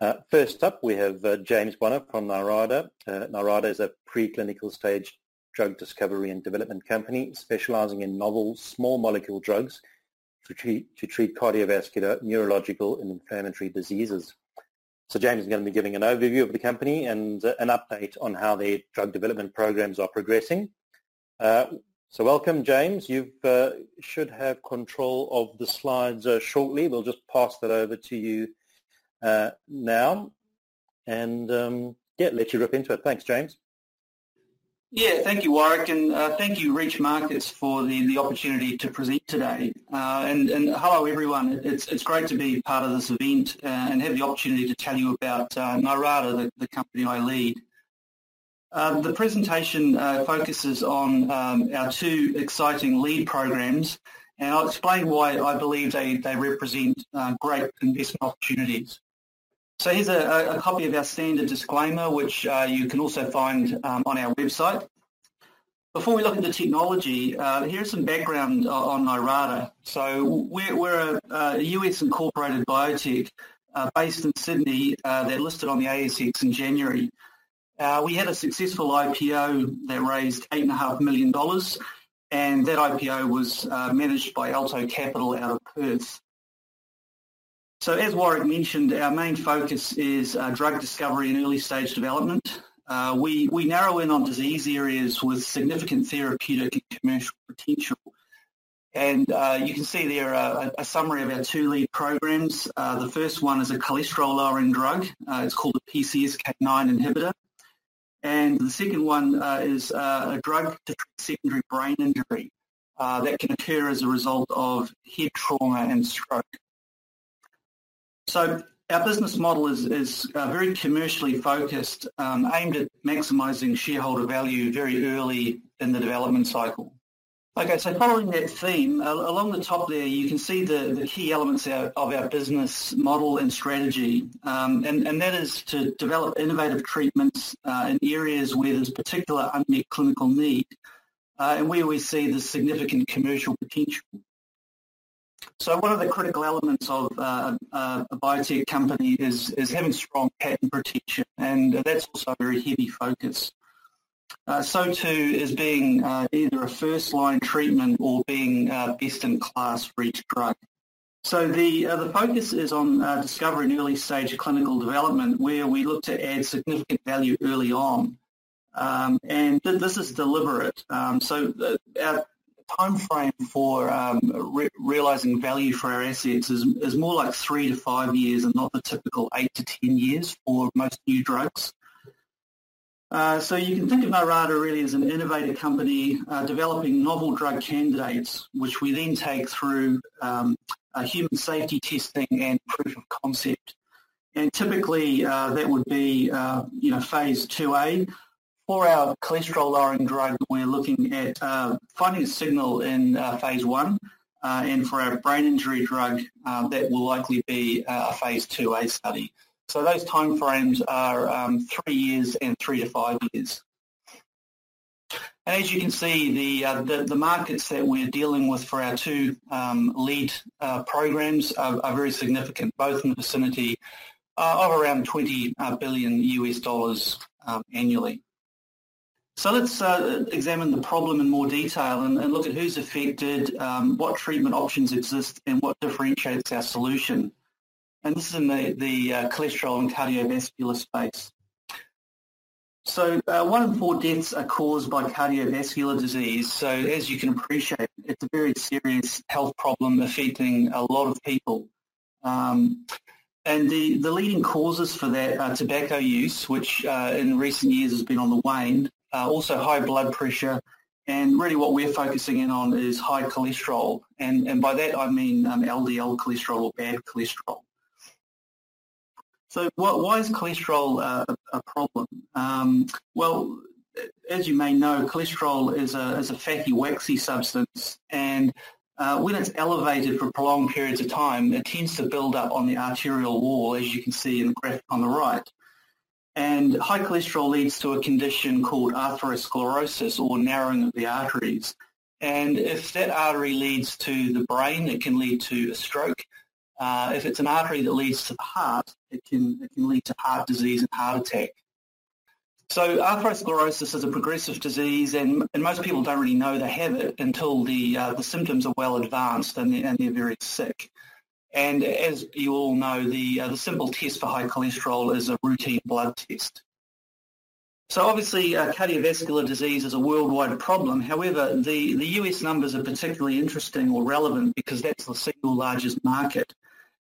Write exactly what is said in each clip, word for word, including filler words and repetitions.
Uh, first up, we have uh, James Bonner from Narada. Uh, Narada is a preclinical stage drug discovery and development company specializing in novel small molecule drugs to treat, to treat cardiovascular, neurological, and inflammatory diseases. So James is going to be giving an overview of the company and uh, an update on how their drug development programs are progressing. Uh, so welcome, James. You uh, should have control of the slides uh, shortly. We'll just pass that over to you uh, now and um, yeah, let you rip into it. Thanks, James. Yeah, thank you, Warwick, and uh, thank you, Reach Markets, for the, the opportunity to present today. Uh, and, and hello, everyone. It's it's great to be part of this event and have the opportunity to tell you about uh, Narada, the, the company I lead. Uh, the presentation uh, focuses on um, our two exciting lead programs, and I'll explain why I believe they, they represent uh, great investment opportunities. So here's a, a copy of our standard disclaimer, which uh, you can also find um, on our website. Before we look at the technology, uh, here's some background on Narada. So we're, we're a, a U S incorporated biotech uh, based in Sydney uh, that listed on the A S X in January. Uh, we had a successful I P O that raised eight point five million dollars, and that I P O was uh, managed by Alto Capital out of Perth. So as Warwick mentioned, our main focus is uh, drug discovery and early stage development. Uh, we, we narrow in on disease areas with significant therapeutic and commercial potential. And uh, you can see there uh, a summary of our two lead programs. Uh, the first one is a cholesterol-lowering drug. Uh, it's called a P C S K nine inhibitor. And the second one uh, is uh, a drug to treat secondary brain injury uh, that can occur as a result of head trauma and stroke. So our business model is, is uh, very commercially focused, um, aimed at maximising shareholder value very early in the development cycle. Okay, so following that theme, uh, along the top there, you can see the, the key elements of our, of our business model and strategy, um, and, and that is to develop innovative treatments uh, in areas where there's particular unmet clinical need uh, and where we see the significant commercial potential. So one of the critical elements of uh, a, a biotech company is, is having strong patent protection, and that's also a very heavy focus. Uh, so too is being uh, either a first-line treatment or being uh, best-in-class for each drug. So the uh, the focus is on uh, discovery and early-stage clinical development, where we look to add significant value early on, um, and th- this is deliberate. Um, so uh, our time frame for um, re- realising value for our assets is, is more like three to five years and not the typical eight to ten years for most new drugs. Uh, so you can think of Narada really as an innovator company uh, developing novel drug candidates, which we then take through um, uh, human safety testing and proof of concept. And typically uh, that would be uh, you know, phase two A. For our cholesterol-lowering drug, we're looking at uh, finding a signal in uh, phase one, uh, and for our brain injury drug, uh, that will likely be a phase two A study. So those timeframes are um, three years and three to five years. And as you can see, the uh, the, the markets that we're dealing with for our two um, lead uh, programs are, are very significant, both in the vicinity uh, of around twenty billion US dollars um, annually. So let's uh, examine the problem in more detail and, and look at who's affected, um, what treatment options exist, and what differentiates our solution. And this is in the, the uh, cholesterol and cardiovascular space. So uh, one in four deaths are caused by cardiovascular disease. So as you can appreciate, it's a very serious health problem affecting a lot of people. Um, And the, the leading causes for that are tobacco use, which uh, in recent years has been on the wane, uh, also high blood pressure, and really what we're focusing in on is high cholesterol, and, and by that I mean um, L D L cholesterol or bad cholesterol. So what, why is cholesterol uh, a problem? Um, well, as you may know, cholesterol is a, is a fatty, waxy substance, and Uh, when it's elevated for prolonged periods of time, it tends to build up on the arterial wall, as you can see in the graphic on the right. And high cholesterol leads to a condition called atherosclerosis, or narrowing of the arteries. And if that artery leads to the brain, it can lead to a stroke. Uh, if it's an artery that leads to the heart, it can it can lead to heart disease and heart attack. So atherosclerosis is a progressive disease, and, and most people don't really know they have it until the uh, the symptoms are well advanced and they're, and they're very sick. And as you all know, the uh, the simple test for high cholesterol is a routine blood test. So obviously uh, cardiovascular disease is a worldwide problem. However, the, the U S numbers are particularly interesting or relevant because that's the single largest market.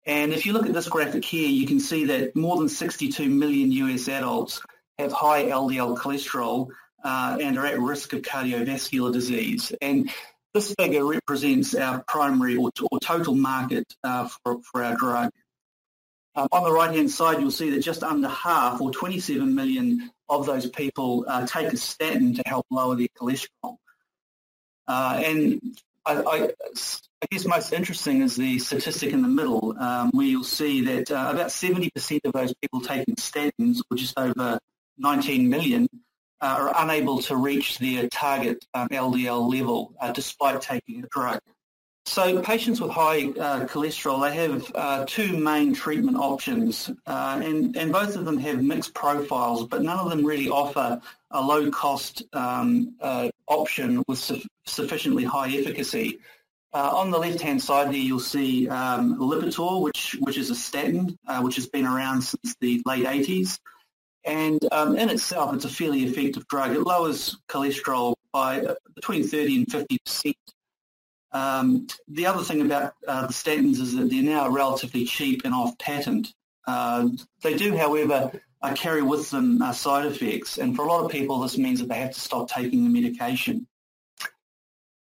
And if you look at this graphic here, you can see that more than sixty-two million U S adults have high L D L cholesterol uh, and are at risk of cardiovascular disease. And this figure represents our primary or, or total market uh, for, for our drug. Um, on the right-hand side, you'll see that just under half, or twenty-seven million of those people, uh, take a statin to help lower their cholesterol. Uh, and I, I, I guess most interesting is the statistic in the middle, um, where you'll see that uh, about seventy percent of those people taking statins, or just over nineteen million, uh, are unable to reach their target um, L D L level uh, despite taking a drug. So patients with high uh, cholesterol, they have uh, two main treatment options, uh, and, and both of them have mixed profiles, but none of them really offer a low-cost um, uh, option with su- sufficiently high efficacy. Uh, on the left-hand side there, you'll see um, Lipitor, which, which is a statin, uh, which has been around since the late eighties. And um, in itself, it's a fairly effective drug. It lowers cholesterol by between thirty and fifty percent. Um, the other thing about uh, the statins is that they're now relatively cheap and off-patent. Uh, they do, however, uh, carry with them uh, side effects, and for a lot of people this means that they have to stop taking the medication.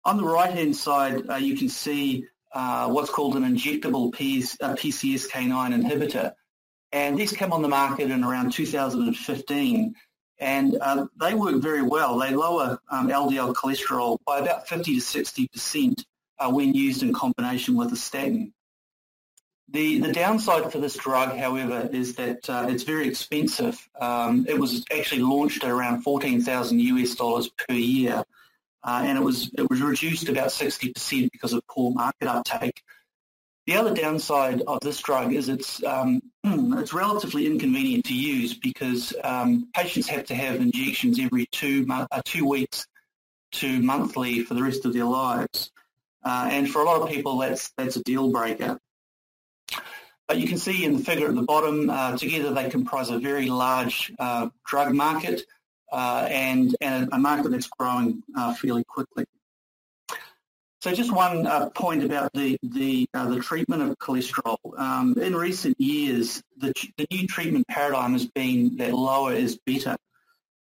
On the right-hand side, uh, you can see uh, what's called an injectable P C S K nine inhibitor, and these came on the market in around two thousand fifteen. And uh, they work very well. They lower um, L D L cholesterol by about fifty to sixty percent uh, when used in combination with a statin. The the downside for this drug, however, is that uh, it's very expensive. Um, it was actually launched at around fourteen thousand US dollars per year, uh, and it was it was reduced about sixty percent because of poor market uptake. The other downside of this drug is it's um, it's relatively inconvenient to use because um, patients have to have injections every two uh, two weeks to monthly for the rest of their lives, uh, and for a lot of people that's that's a deal breaker. But you can see in the figure at the bottom, uh, together they comprise a very large uh, drug market uh, and and a market that's growing uh, fairly quickly. So just one uh, point about the the, uh, the treatment of cholesterol. Um, in recent years, the, the new treatment paradigm has been that lower is better.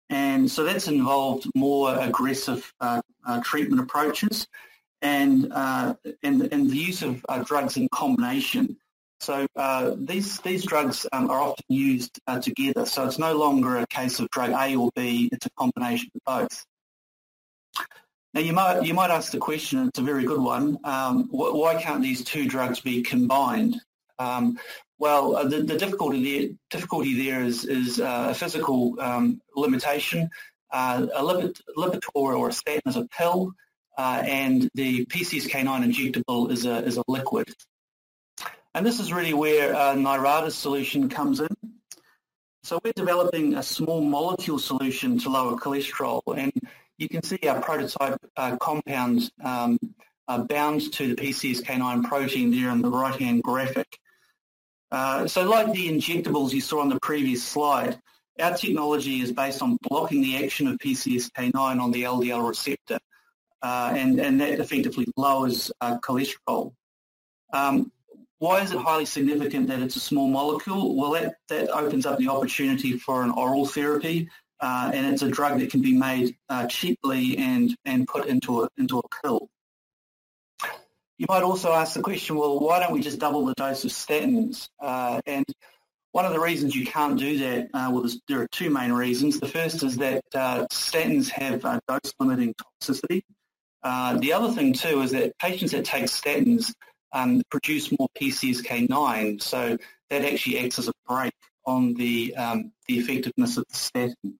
And so that's involved more aggressive uh, uh, treatment approaches and, uh, and, and the use of uh, drugs in combination. So uh, these, these drugs um, are often used uh, together. So it's no longer a case of drug A or B, it's a combination of both. Now, you might you might ask the question, and it's a very good one, um, wh- why can't these two drugs be combined? Um, well, uh, the, the difficulty there, difficulty there is, is uh, a physical um, limitation. Uh, a lipid, Lipitor or a statin is a pill, uh, and the P C S K nine injectable is a, is a liquid. And this is really where uh, Narada's solution comes in. So we're developing a small molecule solution to lower cholesterol, and you can see our prototype uh, compound um, uh, bound to the P C S K nine protein there in the right-hand graphic. Uh, so like the injectables you saw on the previous slide, our technology is based on blocking the action of P C S K nine on the L D L receptor, uh, and, and that effectively lowers uh, cholesterol. Um, why is it highly significant that it's a small molecule? Well, that, that opens up the opportunity for an oral therapy. Uh, and it's a drug that can be made uh, cheaply and, and put into a, into a pill. You might also ask the question, well, why don't we just double the dose of statins? Uh, and one of the reasons you can't do that, uh, well, there are two main reasons. The first is that uh, statins have uh, dose-limiting toxicity. Uh, the other thing, too, is that patients that take statins um, produce more P C S K nine, so that actually acts as a brake on the um, the effectiveness of the statin.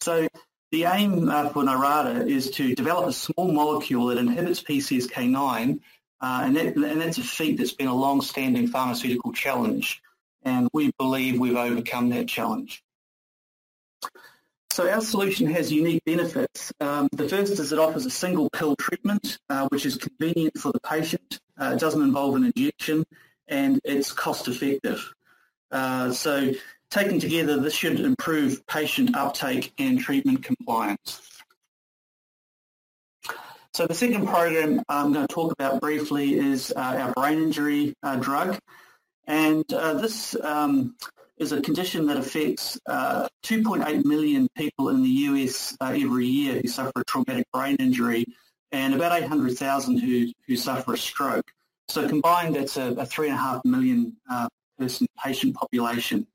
So the aim uh, for Narada is to develop a small molecule that inhibits P C S K nine Uh, and, that, and that's a feat that's been a long-standing pharmaceutical challenge, and we believe we've overcome that challenge. So our solution has unique benefits. Um, the first is it offers a single pill treatment, uh, which is convenient for the patient. Uh, it doesn't involve an injection, and it's cost-effective. Uh, so taken together, this should improve patient uptake and treatment compliance. So the second program I'm going to talk about briefly is uh, our brain injury uh, drug. And uh, this um, is a condition that affects uh, two point eight million people in the U S uh, every year who suffer a traumatic brain injury, and about eight hundred thousand who, who suffer a stroke. So combined, that's a, a three and a half million uh, person patient population.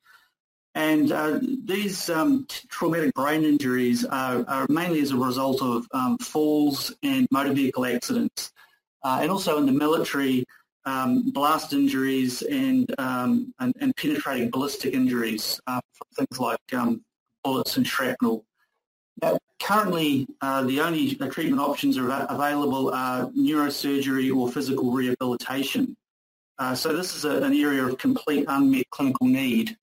And uh, these um, traumatic brain injuries are, are mainly as a result of um, falls and motor vehicle accidents. Uh, and also in the military, um, blast injuries and, um, and, and penetrating ballistic injuries uh, from things like um, bullets and shrapnel. Now, currently, uh, the only treatment options are available are neurosurgery or physical rehabilitation. Uh, so this is a, an area of complete unmet clinical need.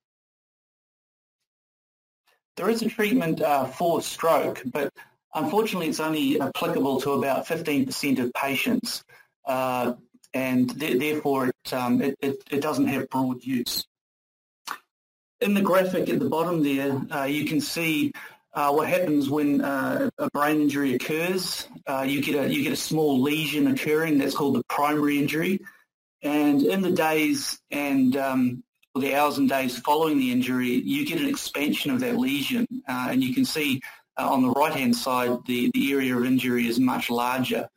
There is a treatment uh, for stroke, but unfortunately it's only applicable to about fifteen percent of patients, uh, and th- therefore it, um, it, it, it doesn't have broad use. In the graphic at the bottom there, uh, you can see uh, what happens when uh, a brain injury occurs. Uh, you get a, you get a small lesion occurring that's called the primary injury, and in the days and um, the hours and days following the injury, you get an expansion of that lesion, uh, and you can see uh, on the right-hand side the, the area of injury is much larger,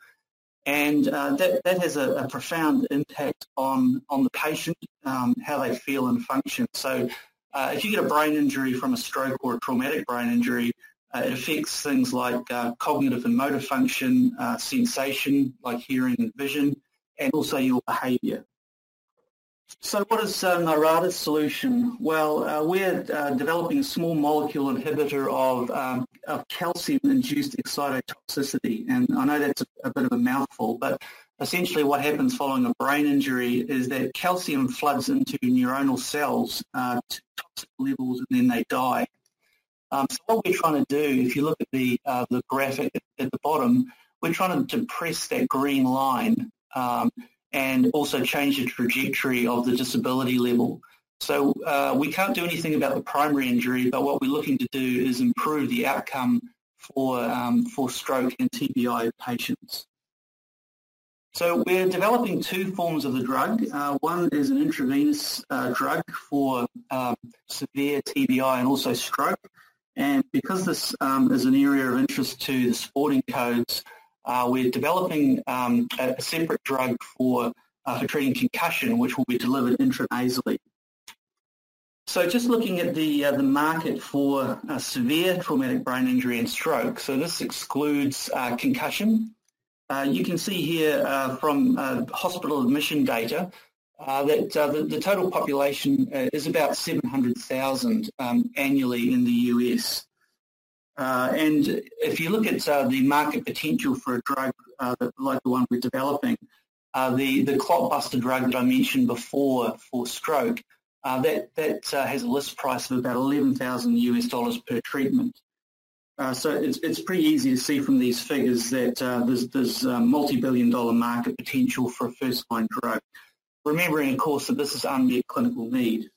and uh, that, that has a, a profound impact on, on the patient, um, how they feel and function. So uh, if you get a brain injury from a stroke or a traumatic brain injury, uh, it affects things like uh, cognitive and motor function, uh, sensation like hearing and vision, and also your behaviour. So what is uh, Narada's solution? Well, uh, we're uh, developing a small molecule inhibitor of, um, of calcium-induced excitotoxicity, and I know that's a, a bit of a mouthful, but essentially what happens following a brain injury is that calcium floods into neuronal cells uh, to toxic levels, and then they die. Um, so what we're trying to do, if you look at the, uh, the graphic at the bottom, we're trying to depress that green line, um, and also change the trajectory of the disability level. So uh, we can't do anything about the primary injury, but what we're looking to do is improve the outcome for um, for stroke and T B I patients. So we're developing two forms of the drug. Uh, one is an intravenous uh, drug for um, severe T B I and also stroke. And because this um, is an area of interest to the sporting codes, Uh, we're developing um, a separate drug for, uh, for treating concussion, which will be delivered intranasally. So just looking at the uh, the market for uh, severe traumatic brain injury and stroke, so this excludes uh, concussion. Uh, you can see here uh, from uh, hospital admission data uh, that uh, the, the total population uh, is about seven hundred thousand um, annually in the U S. Uh, and if you look at uh, the market potential for a drug uh, like the one we're developing, uh, the, the clotbuster drug that I mentioned before for stroke, uh, that, that uh, has a list price of about eleven thousand US dollars per treatment. Uh, so it's, it's pretty easy to see from these figures that uh, there's, there's a multi-billion dollar market potential for a first-line drug, remembering, of course, that this is unmet clinical need.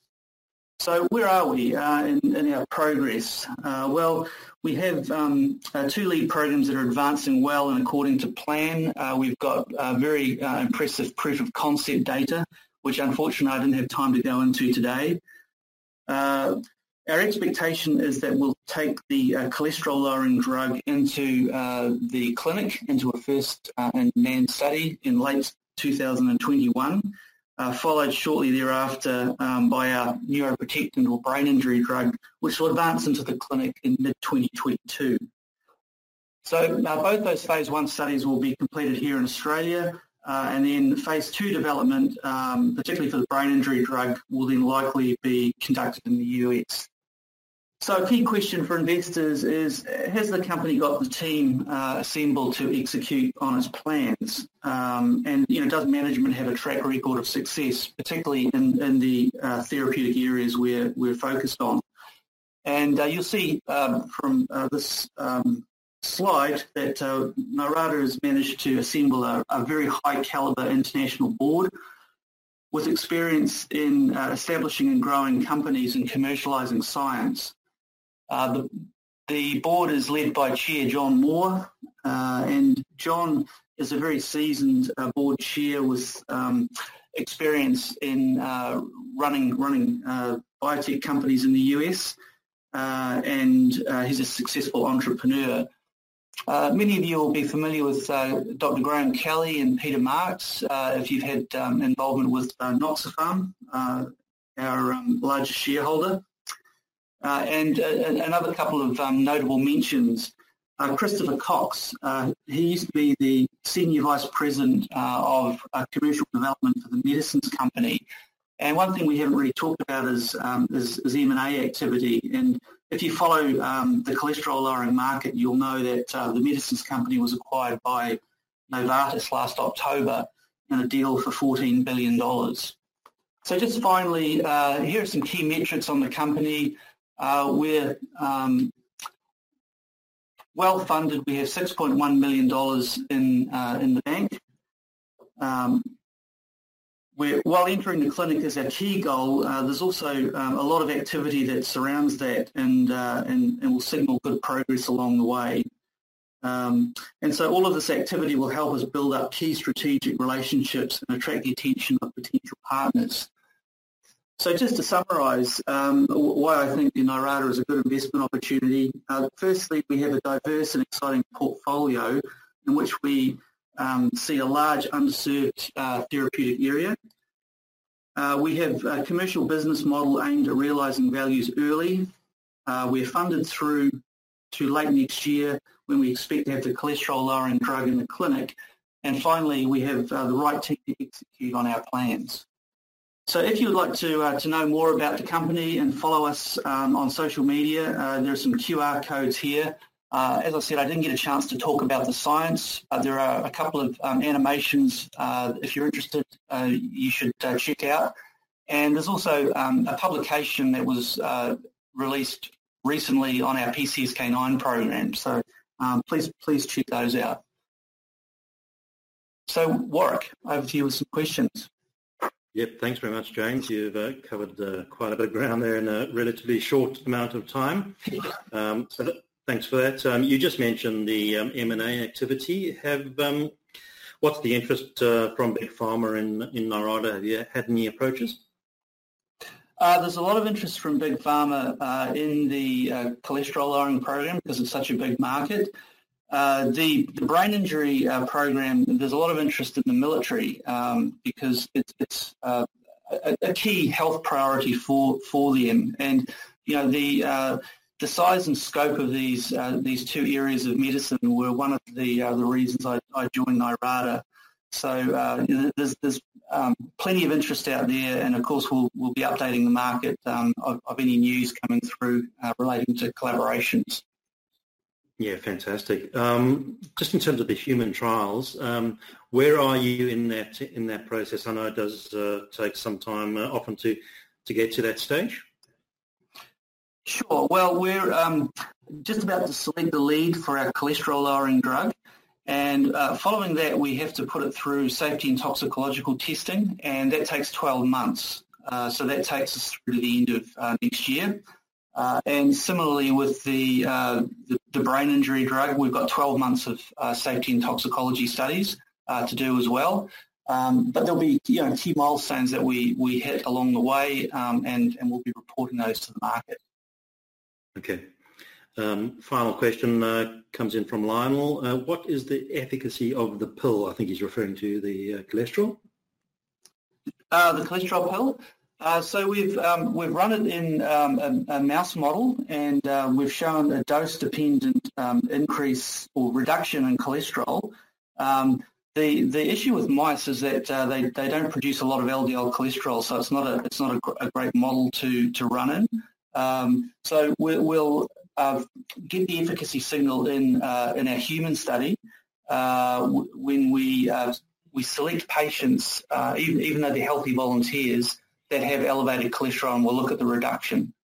So where are we uh, in, in our progress? Uh, well, we have um, uh, two lead programs that are advancing well and according to plan. Uh, we've got uh, very uh, impressive proof of concept data, which unfortunately I didn't have time to go into today. Uh, our expectation is that we'll take the uh, cholesterol-lowering drug into uh, the clinic, into a first-in-man uh, study in late two thousand twenty-one. Uh, followed shortly thereafter um, by our neuroprotectant or brain injury drug, which will advance into the clinic in mid twenty twenty-two. So now uh, both those phase one studies will be completed here in Australia, uh, and then phase two development, um, particularly for the brain injury drug, will then likely be conducted in the U S. So a key question for investors is, has the company got the team uh, assembled to execute on its plans? Um, and, you know, does management have a track record of success, particularly in, in the uh, therapeutic areas where we're focused on? And uh, you'll see um, from uh, this um, slide that uh, Narada has managed to assemble a, a very high-caliber international board with experience in uh, establishing and growing companies and commercialising science. Uh, the, the board is led by Chair John Moore, uh, and John is a very seasoned uh, board chair with um, experience in uh, running running uh, biotech companies in the U S, uh, and uh, he's a successful entrepreneur. Uh, many of you will be familiar with uh, Doctor Graham Kelly and Peter Marks uh, if you've had um, involvement with uh, Noxifarm, uh, our um, largest shareholder. Uh, and uh, another couple of um, notable mentions, uh, Christopher Cox. Uh, he used to be the Senior Vice President uh, of uh, Commercial Development for the Medicines Company. And one thing we haven't really talked about is, um, is, is M and A activity. And if you follow um, the cholesterol-lowering market, you'll know that uh, the Medicines Company was acquired by Novartis last October in a deal for fourteen billion dollars. So just finally, uh, here are some key metrics on the company. Uh, we're um, well funded. We have six point one million dollars in uh, in the bank. Um, we're, while entering the clinic is our key goal, uh, there's also um, a lot of activity that surrounds that and, uh, and, and will signal good progress along the way. Um, and so all of this activity will help us build up key strategic relationships and attract the attention of potential partners. So just to summarise um, why I think the Narada is a good investment opportunity, uh, firstly, we have a diverse and exciting portfolio in which we um, see a large underserved uh, therapeutic area. Uh, we have a commercial business model aimed at realising values early. Uh, we're funded through to late next year when we expect to have the cholesterol-lowering drug in the clinic. And finally, we have uh, the right team to execute on our plans. So if you would like to uh, to know more about the company and follow us um, on social media, uh, there are some Q R codes here. Uh, as I said, I didn't get a chance to talk about the science. Uh, there are a couple of um, animations, uh, if you're interested, uh, you should uh, check out. And there's also um, a publication that was uh, released recently on our P C S K nine program. So um, please please check those out. So Warwick, over to you with some questions. Yep, thanks very much, James. You've uh, covered uh, quite a bit of ground there in a relatively short amount of time. Um, so th- thanks for that. Um, you just mentioned the um, M and A activity. Have um, what's the interest uh, from Big Pharma in, in Narada? Have you had any approaches? Uh, there's a lot of interest from Big Pharma uh, in the uh, cholesterol-lowering program because it's such a big market. Uh, the, the brain injury uh, program, there's a lot of interest in the military um, because it's, it's uh, a, a key health priority for, for them. And, you know, the uh, the size and scope of these uh, these two areas of medicine were one of the uh, the reasons I, I joined Narada. So uh, there's, there's um, plenty of interest out there, and, of course, we'll, we'll be updating the market um, of, of any news coming through uh, relating to collaborations. Yeah, fantastic. Um, just in terms of the human trials, um, where are you in that in that process? I know it does uh, take some time, uh, often to, to get to that stage. Sure. Well, we're um, just about to select the lead for our cholesterol-lowering drug, and uh, following that, we have to put it through safety and toxicological testing, and that takes twelve months. Uh, so that takes us through to the end of uh, next year. Uh, and similarly with the, uh, the the brain injury drug, we've got twelve months of uh, safety and toxicology studies uh, to do as well. Um, but there'll be you know key milestones that we, we hit along the way, um, and and we'll be reporting those to the market. Okay. Um, final question uh, comes in from Lionel. Uh, what is the efficacy of the pill? I think he's referring to the uh, cholesterol. Uh, the cholesterol pill. Uh, so we've um, we've run it in um, a, a mouse model, and uh, we've shown a dose-dependent um, increase or reduction in cholesterol. Um, the the issue with mice is that uh, they they don't produce a lot of L D L cholesterol, so it's not a it's not a, gr- a great model to to run in. Um, so we, we'll uh, get the efficacy signal in uh, in our human study uh, w- when we uh, we select patients, uh, even, even though they're healthy volunteers, that have elevated cholesterol, and we'll look at the reduction.